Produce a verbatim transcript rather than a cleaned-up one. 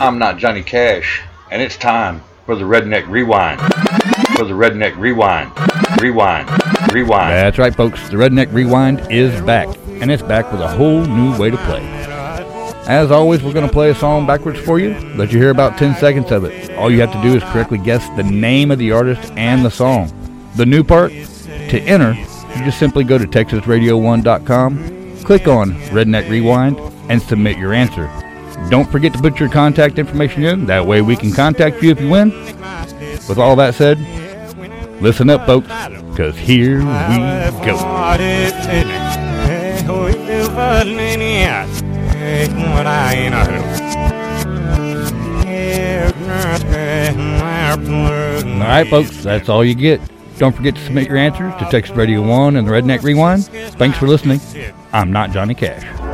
I'm Knot Johnny Cash, and it's time for the Redneck Rewind. For the Redneck Rewind. Rewind. Rewind. That's right, folks. The Redneck Rewind is back, and it's back with a whole new way to play. As always, we're going to play a song backwards for you, let you hear about ten seconds of it. All you have to do is correctly guess the name of the artist and the song. The new part, to enter, you just simply go to texas radio one dot com, click on Redneck Rewind, and submit your answer. Don't forget to put your contact information in. That way we can contact you if you win. With all that said, listen up, folks, because here we go. All right, folks, that's all you get. Don't forget to submit your answers to Texas Radio One and the Redneck Rewind. Thanks for listening. I'm Knot Johnny Cash.